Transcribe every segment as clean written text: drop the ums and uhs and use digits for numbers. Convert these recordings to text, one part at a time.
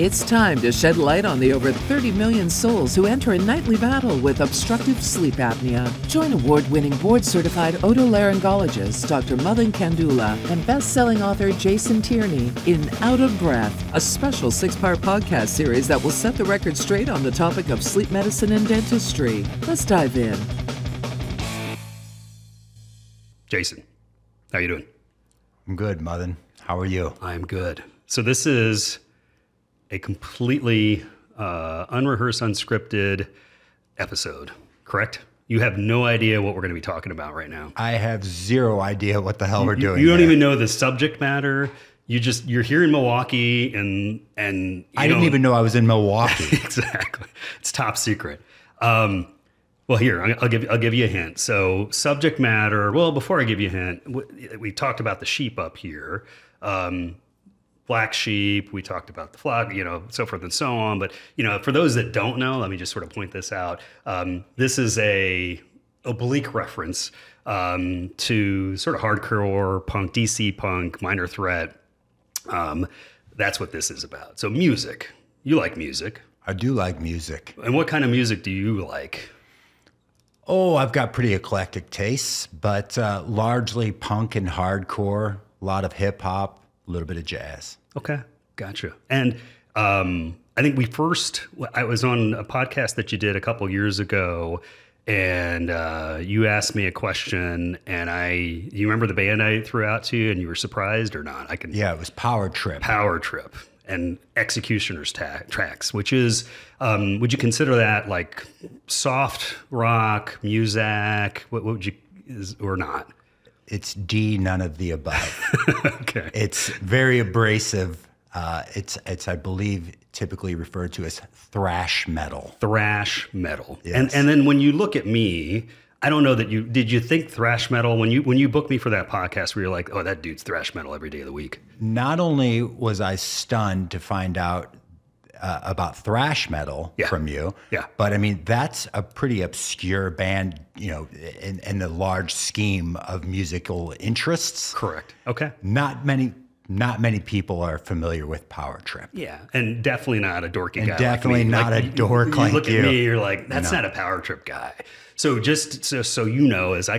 It's time to shed light on the over 30 million souls who enter a nightly battle with obstructive sleep apnea. Join award-winning board-certified otolaryngologist Dr. Madan Kandula and best-selling author Jason Tierney in Out of Breath, a special six-part podcast series that will set the record straight on the topic of sleep medicine and dentistry. Let's dive in. Jason, how are you doing? I'm good, Madan. How are you? I'm good. So this is a completely unrehearsed, unscripted episode, correct? You have no idea what we're going to be talking about right now. I have zero idea what the hell we're doing. You don't even know the subject matter. You're here in Milwaukee, and I didn't even know I was in Milwaukee. Exactly, it's top secret. Well, here I'll give you a hint. So, subject matter. Well, before I give you a hint, we talked about the sheep up here. Black sheep, we talked about the flock, so forth and so on. But, for those that don't know, let me just sort of point this out. This is a oblique reference to sort of hardcore punk, DC punk, Minor Threat. That's what this is about. So music. You like music. I do like music. And what kind of music do you like? Oh, I've got pretty eclectic tastes, but largely punk and hardcore, a lot of hip hop. A little bit of jazz. Okay, gotcha. And I think I was on a podcast that you did a couple years ago, and you asked me a question, and you remember the band I threw out to you, and you were surprised or not? Yeah, it was Power Trip. Power Trip and Executioner's Tracks, which is, would you consider that like soft rock, music, what would you, or not? It's none of the above. Okay. It's very abrasive. It's I believe typically referred to as thrash metal. Thrash metal. Yes. And then when you look at me, I don't know that did you think thrash metal when you booked me for that podcast, where you're like, oh, that dude's thrash metal every day of the week. Not only was I stunned to find out about thrash metal from you. Yeah. But I mean, that's a pretty obscure band, in the large scheme of musical interests. Correct. Okay. Not many people are familiar with Power Trip. Yeah. And definitely not a dorky guy. Definitely not a dork like you. Look at me, you're like, that's not a Power Trip guy. So just so you know, is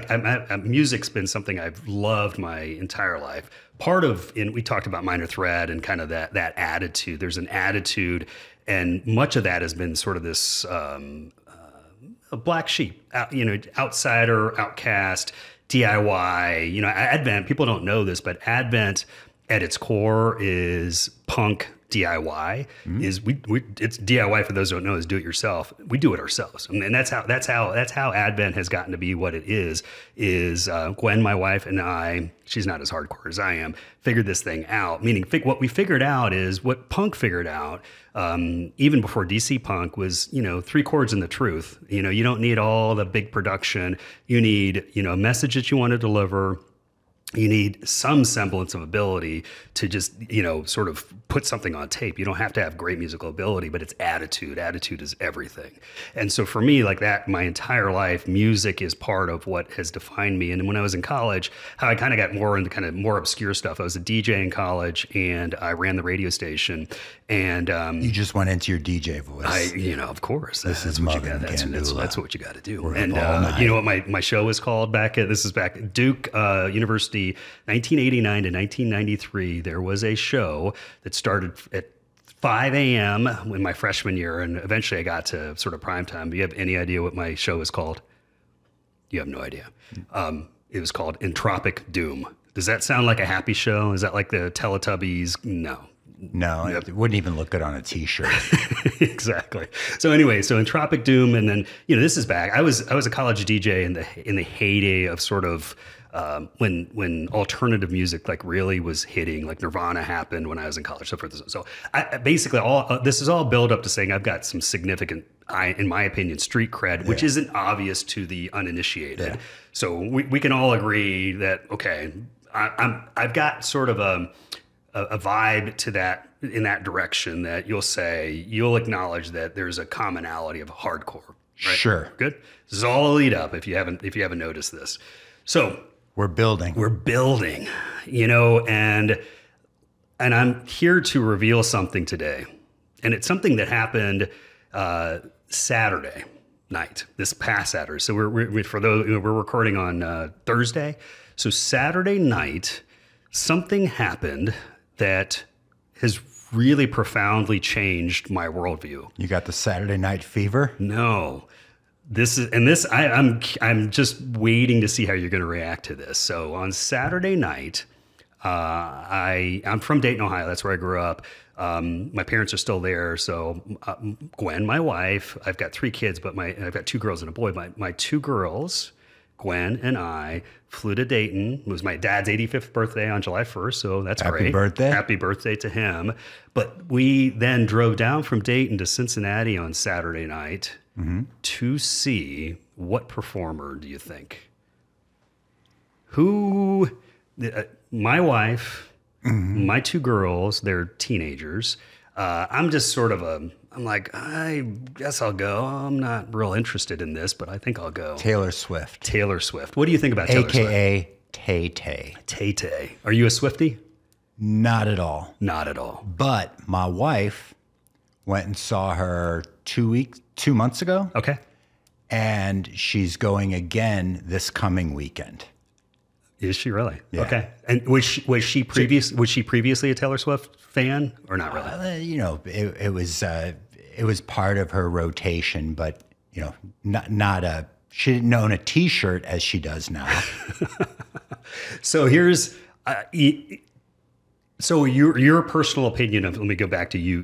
music's been something I've loved my entire life. We talked about Minor Threat and kind of that attitude. There's an attitude, and much of that has been sort of this a black sheep, outsider, outcast, DIY. Advent. People don't know this, but Advent at its core is punk DIY. Mm-hmm. It's DIY for those who don't know is do it yourself. We do it ourselves, and that's how Advent has gotten to be what it is. Gwen, my wife, and I. She's not as hardcore as I am. Figured this thing out. Meaning, what we figured out is what punk figured out. Even before DC punk was, 3 chords and the truth. You don't need all the big production. You need a message that you want to deliver. You need some semblance of ability to just, sort of put something on tape. You don't have to have great musical ability, but it's attitude. Attitude is everything. And so for me, like that, my entire life, music is part of what has defined me. And when I was in college, how I kind of got more into kind of more obscure stuff. I was a DJ in college, and I ran the radio station. And you just went into your DJ voice. Of course. This is what you got. That's what you got to do. And you know what my show was called back at? This is back at Duke University. 1989 to 1993, there was a show that started at 5 a.m. in my freshman year, and eventually I got to sort of prime time. Do you have any idea what my show was called? You have no idea. It was called Entropic Doom. Does that sound like a happy show? Is that like the Teletubbies? No. No, it wouldn't even look good on a T-shirt. Exactly. So anyway, Entropic Doom, and then this is back. I was a college DJ in the heyday of sort of. When alternative music like really was hitting, like Nirvana happened when I was in college. So I basically this is all built up to saying I've got some significant, in my opinion, street cred, which isn't obvious to the uninitiated. Yeah. So we can all agree that okay, I've got sort of a vibe to that in that direction that you'll acknowledge that there's a commonality of hardcore. Right? Sure. Good. This is all a lead up if you haven't noticed this. So. We're building, and I'm here to reveal something today. And it's something that happened Saturday night, this past Saturday. So we're for those, we're recording on Thursday. So Saturday night, something happened that has really profoundly changed my worldview. You got the Saturday night fever? No. This is, and this, I'm just waiting to see how you're going to react to this. So on Saturday night, I'm from Dayton, Ohio. That's where I grew up. My parents are still there. So Gwen, my wife, I've got three kids, but I've got two girls and a boy. My two girls, Gwen and I, flew to Dayton. It was my dad's 85th birthday on July 1st. So that's great. Happy birthday. Happy birthday to him. But we then drove down from Dayton to Cincinnati on Saturday night to see what performer, do you think? Who... my wife, my two girls, they're teenagers. I'm like, I guess I'll go. I'm not real interested in this, but I think I'll go. Taylor Swift. Taylor Swift. What do you think about Taylor Swift? AKA Tay-Tay. Tay-Tay. Are you a Swiftie? Not at all. Not at all. But my wife went and saw her 2 months ago. Okay. And she's going again this coming weekend. Is she really? Yeah. Okay. And was she previously a Taylor Swift fan or not really? You know, it was part of her rotation, but you know, she didn't own a T-shirt as she does now. So here's, so your personal opinion of, let me go back to you.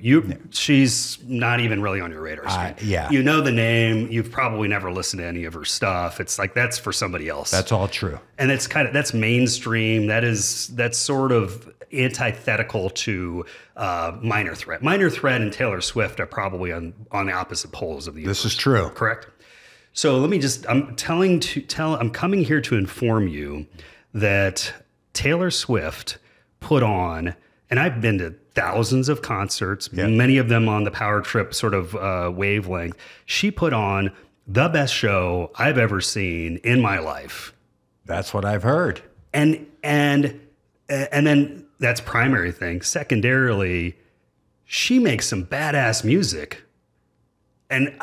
She's not even really on your radar screen. Yeah. You know the name. You've probably never listened to any of her stuff. It's like, that's for somebody else. That's all true. And it's kind of, that's mainstream. That's sort of antithetical to Minor Threat. Minor Threat and Taylor Swift are probably on the opposite poles of the universe. This is true. Correct? So let me just, I'm coming here to inform you that Taylor Swift put on, and I've been to thousands of concerts, many of them on the Power Trip sort of wavelength. She put on the best show I've ever seen in my life. That's what I've heard. And then that's primary thing. Secondarily, she makes some badass music. And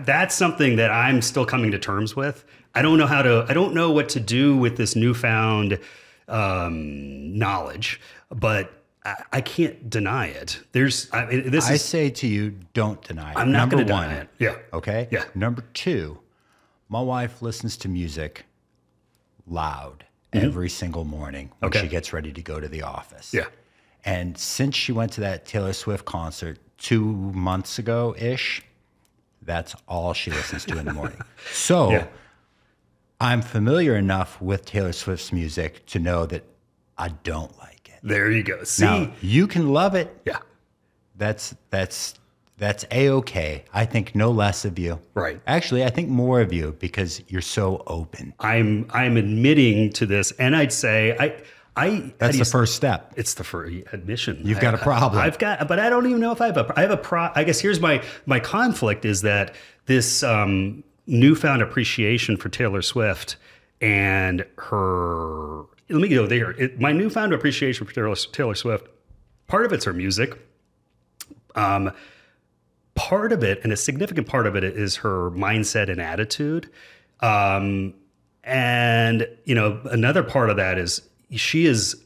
that's something that I'm still coming to terms with. I don't know what to do with this newfound knowledge, but I can't deny it. I say to you, don't deny it. I'm not going to deny it. Yeah. Okay. Yeah. Number two, my wife listens to music loud every single morning when she gets ready to go to the office. Yeah. And since she went to that Taylor Swift concert 2 months ago ish, that's all she listens to in the morning. So. Yeah. I'm familiar enough with Taylor Swift's music to know that I don't like it. There you go. See, now, you can love it. Yeah. That's A-okay. I think no less of you. Right. Actually, I think more of you because you're so open. I'm admitting to this, and I'd say that's the first step. It's the first admission. You've got a problem. But I don't even know if I guess here's my conflict is that this newfound appreciation for Taylor Swift and her, let me go there. My newfound appreciation for Taylor Swift, part of it's her music. Part of it, and a significant part of it, is her mindset and attitude. And, you know, another part of that is she is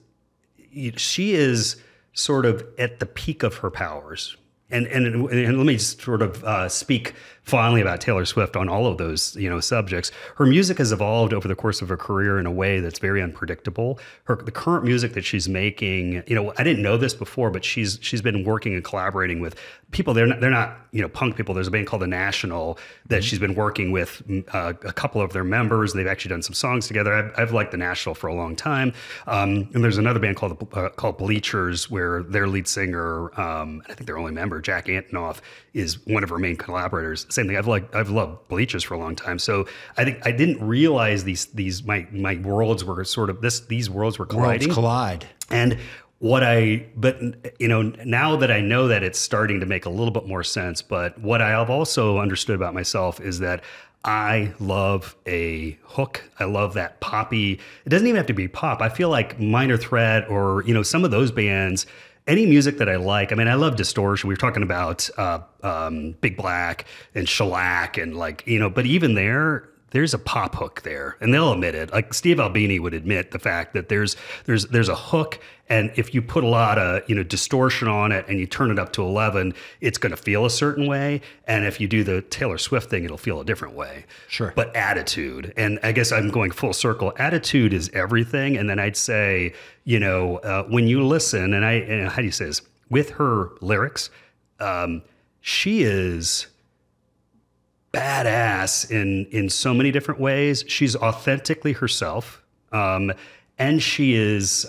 sort of at the peak of her powers. And let me just sort of speak fondly about Taylor Swift on all of those, you know, subjects. Her music has evolved over the course of her career in a way that's very unpredictable. The current music that she's making, you know, I didn't know this before, but she's been working and collaborating with people. They're not, you know, punk people. There's a band called The National that she's been working with a couple of their members. They've actually done some songs together. I've liked The National for a long time. And there's another band called Bleachers where their lead singer, I think their only member, Jack Antonoff, is one of her main collaborators. Same thing. I've loved Bleachers for a long time. So I think I didn't realize my worlds were sort of these worlds were colliding. Worlds collide. And but you know, now that I know that, it's starting to make a little bit more sense. But what I have also understood about myself is that I love a hook. I love that poppy. It doesn't even have to be pop. I feel like Minor Threat or, you know, some of those bands, any music that I like. I mean, I love distortion. We were talking about Big Black and Shellac and like, you know, but even there, there's a pop hook there, and they'll admit it. Like Steve Albini would admit the fact that there's a hook, and if you put a lot of, you know, distortion on it and you turn it up to 11, it's going to feel a certain way, and if you do the Taylor Swift thing, it'll feel a different way. Sure. But attitude, and I guess I'm going full circle. Attitude is everything, and then I'd say, you know, when you listen, and how do you say this? With her lyrics, she is badass in so many different ways. She's authentically herself, and she is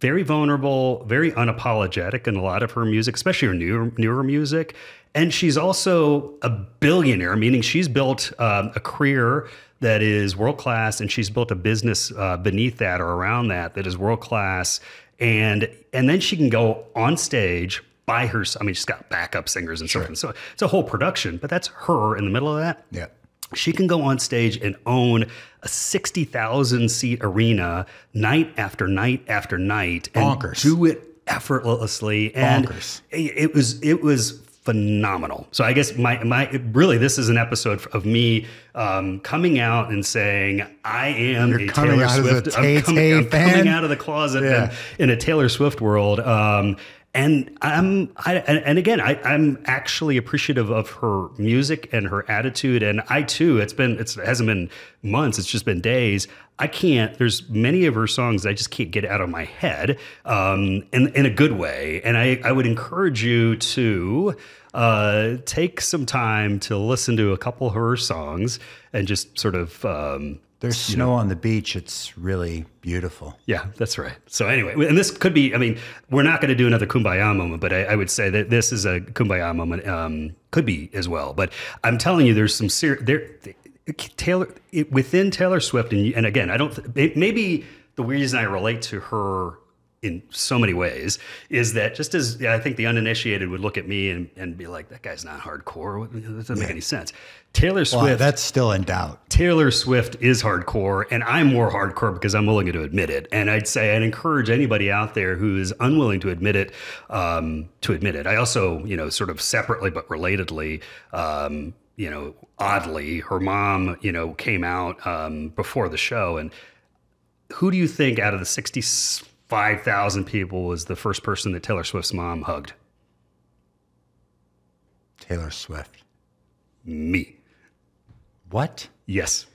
very vulnerable, very unapologetic in a lot of her music, especially her newer music. And she's also a billionaire, meaning she's built a career that is world-class, and she's built a business beneath that or around that is world-class. And then she can go on stage by her, I mean, she's got backup singers and stuff. So it's a whole production, but that's her in the middle of that. Yeah. She can go on stage and own a 60,000 seat arena night after night after night. Bonkers. And do it effortlessly. Bonkers. And it was phenomenal. So I guess this is an episode of me coming out and saying I am a Taylor Swift. I'm coming out of the closet in a Taylor Swift world. And again, I'm actually appreciative of her music and her attitude. And I too, it hasn't been months, it's just been days. There's many of her songs that I just can't get out of my head, in a good way. And I would encourage you to take some time to listen to a couple of her songs and just sort of... There's snow on the beach. It's really beautiful. Yeah, that's right. So anyway, and this could be, I mean, we're not going to do another Kumbaya moment, but I would say that this is a Kumbaya moment, could be as well. But I'm telling you, there's some serious, within Taylor Swift, and again, maybe the reason I relate to her in so many ways is that just as I think the uninitiated would look at me and be like, that guy's not hardcore. That doesn't make any sense. Taylor Swift. Well, that's still in doubt. Taylor Swift is hardcore, and I'm more hardcore because I'm willing to admit it. And I'd say I'd encourage anybody out there who is unwilling to admit it, I also, you know, sort of separately but relatedly, you know, oddly, her mom, you know, came out before the show. And who do you think out of the 5,000 people was the first person that Taylor Swift's mom hugged? Taylor Swift. Me. What? Yes.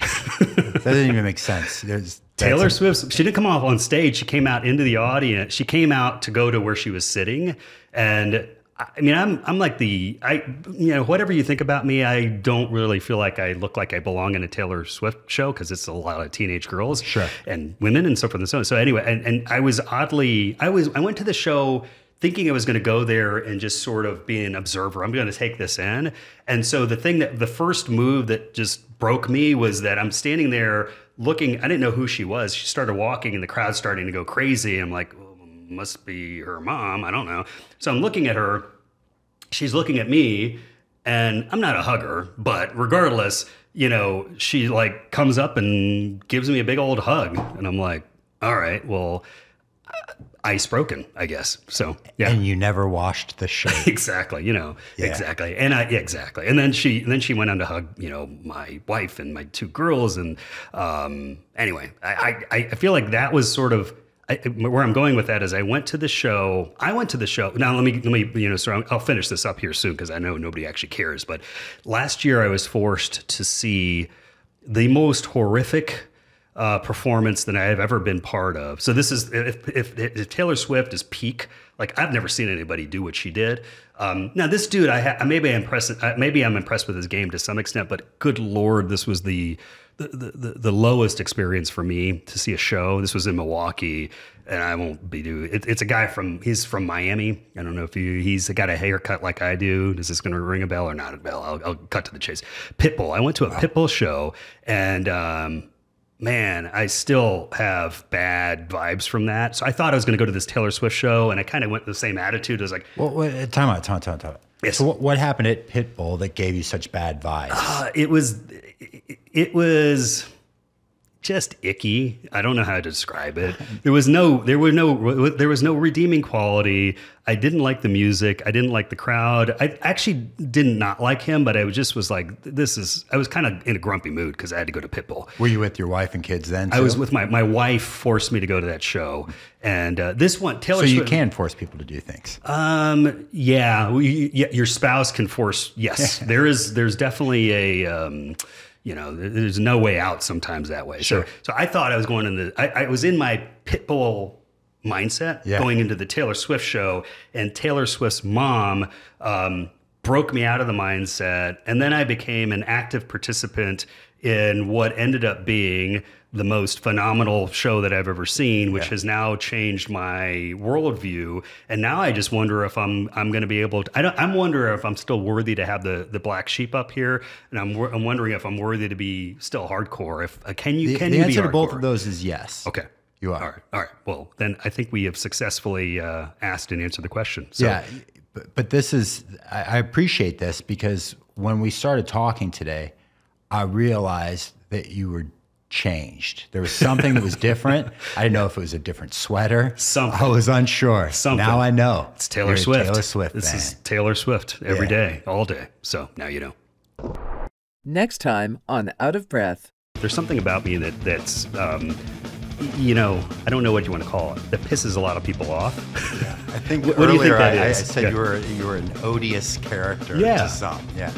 That doesn't even make sense. Taylor Swift, she didn't come off on stage. She came out into the audience. She came out to go to where she was sitting. And I mean, I'm like you know, whatever you think about me, I don't really feel like I look like I belong in a Taylor Swift show because it's a lot of teenage girls and women and so forth and so on. So anyway, and I was I went to the show thinking I was going to go there and just sort of be an observer. I'm going to take this in. And so the first move that just broke me was that I'm standing there looking, I didn't know who she was. She started walking and the crowd's starting to go crazy. I'm like, must be her mom. I don't know. So I'm looking at her. She's looking at me, and I'm not a hugger, but regardless, you know, she like comes up and gives me a big old hug. And I'm like, all right, well, ice broken, I guess. So, yeah. And you never washed the shirt. Exactly. You know, exactly. And exactly. And then she went on to hug, you know, my wife and my two girls. And anyway, I feel like that was sort of, where I'm going with that is I went to the show. Now let me, you know, so I'll finish this up here soon because I know nobody actually cares. But last year I was forced to see the most horrific performance that I have ever been part of. So this is, if Taylor Swift is peak, like I've never seen anybody do what she did. Now this dude, maybe I'm impressed with his game to some extent, but good Lord, this was the lowest experience for me to see a show. This was in Milwaukee, and I won't be doing it. It's a guy he's from Miami. I don't know if he's got a haircut like I do. Is this going to ring a bell or not a bell? I'll cut to the chase. Pitbull. I went to a Pitbull show, and man, I still have bad vibes from that. So I thought I was going to go to this Taylor Swift show, and I kind of went with the same attitude. I was like, well, wait, time out. Yes. So what happened at Pitbull that gave you such bad vibes? It was just icky. I don't know how to describe it. There was no redeeming quality. I didn't like the music. I didn't like the crowd. I actually did not like him, but I just was like, I was kind of in a grumpy mood because I had to go to Pitbull. Were you with your wife and kids then? I was with my wife forced me to go to that show. And this one, Taylor Swift. So you can force people to do things. Your spouse can force. Yes, there's definitely a, there's no way out sometimes that way. Sure. So I thought I was going in I was in my Pitbull mindset going into the Taylor Swift show, and Taylor Swift's mom broke me out of the mindset. And then I became an active participant in what ended up being the most phenomenal show that I've ever seen, which has now changed my worldview. And now I just wonder if I'm going to be able to. I'm wondering if I'm still worthy to have the black sheep up here, and I'm wondering if I'm worthy to be still hardcore. If can you be hardcore? The answer to both of those is yes. Okay. You are. All right. Well, then I think we have successfully asked and answered the question. So. Yeah, but this is, I appreciate this, because when we started talking today, I realized that you were changed. There was something that was different. I didn't know if it was a different sweater. Something. I was unsure. Something. Now I know. It's Taylor Swift. Taylor Swift. This is Taylor Swift every day, all day. So now you know. Next time on Out of Breath. There's something about me that's... I don't know what you want to call it, that pisses a lot of people off. Yeah. I think earlier I said you were an odious character to some. Yeah.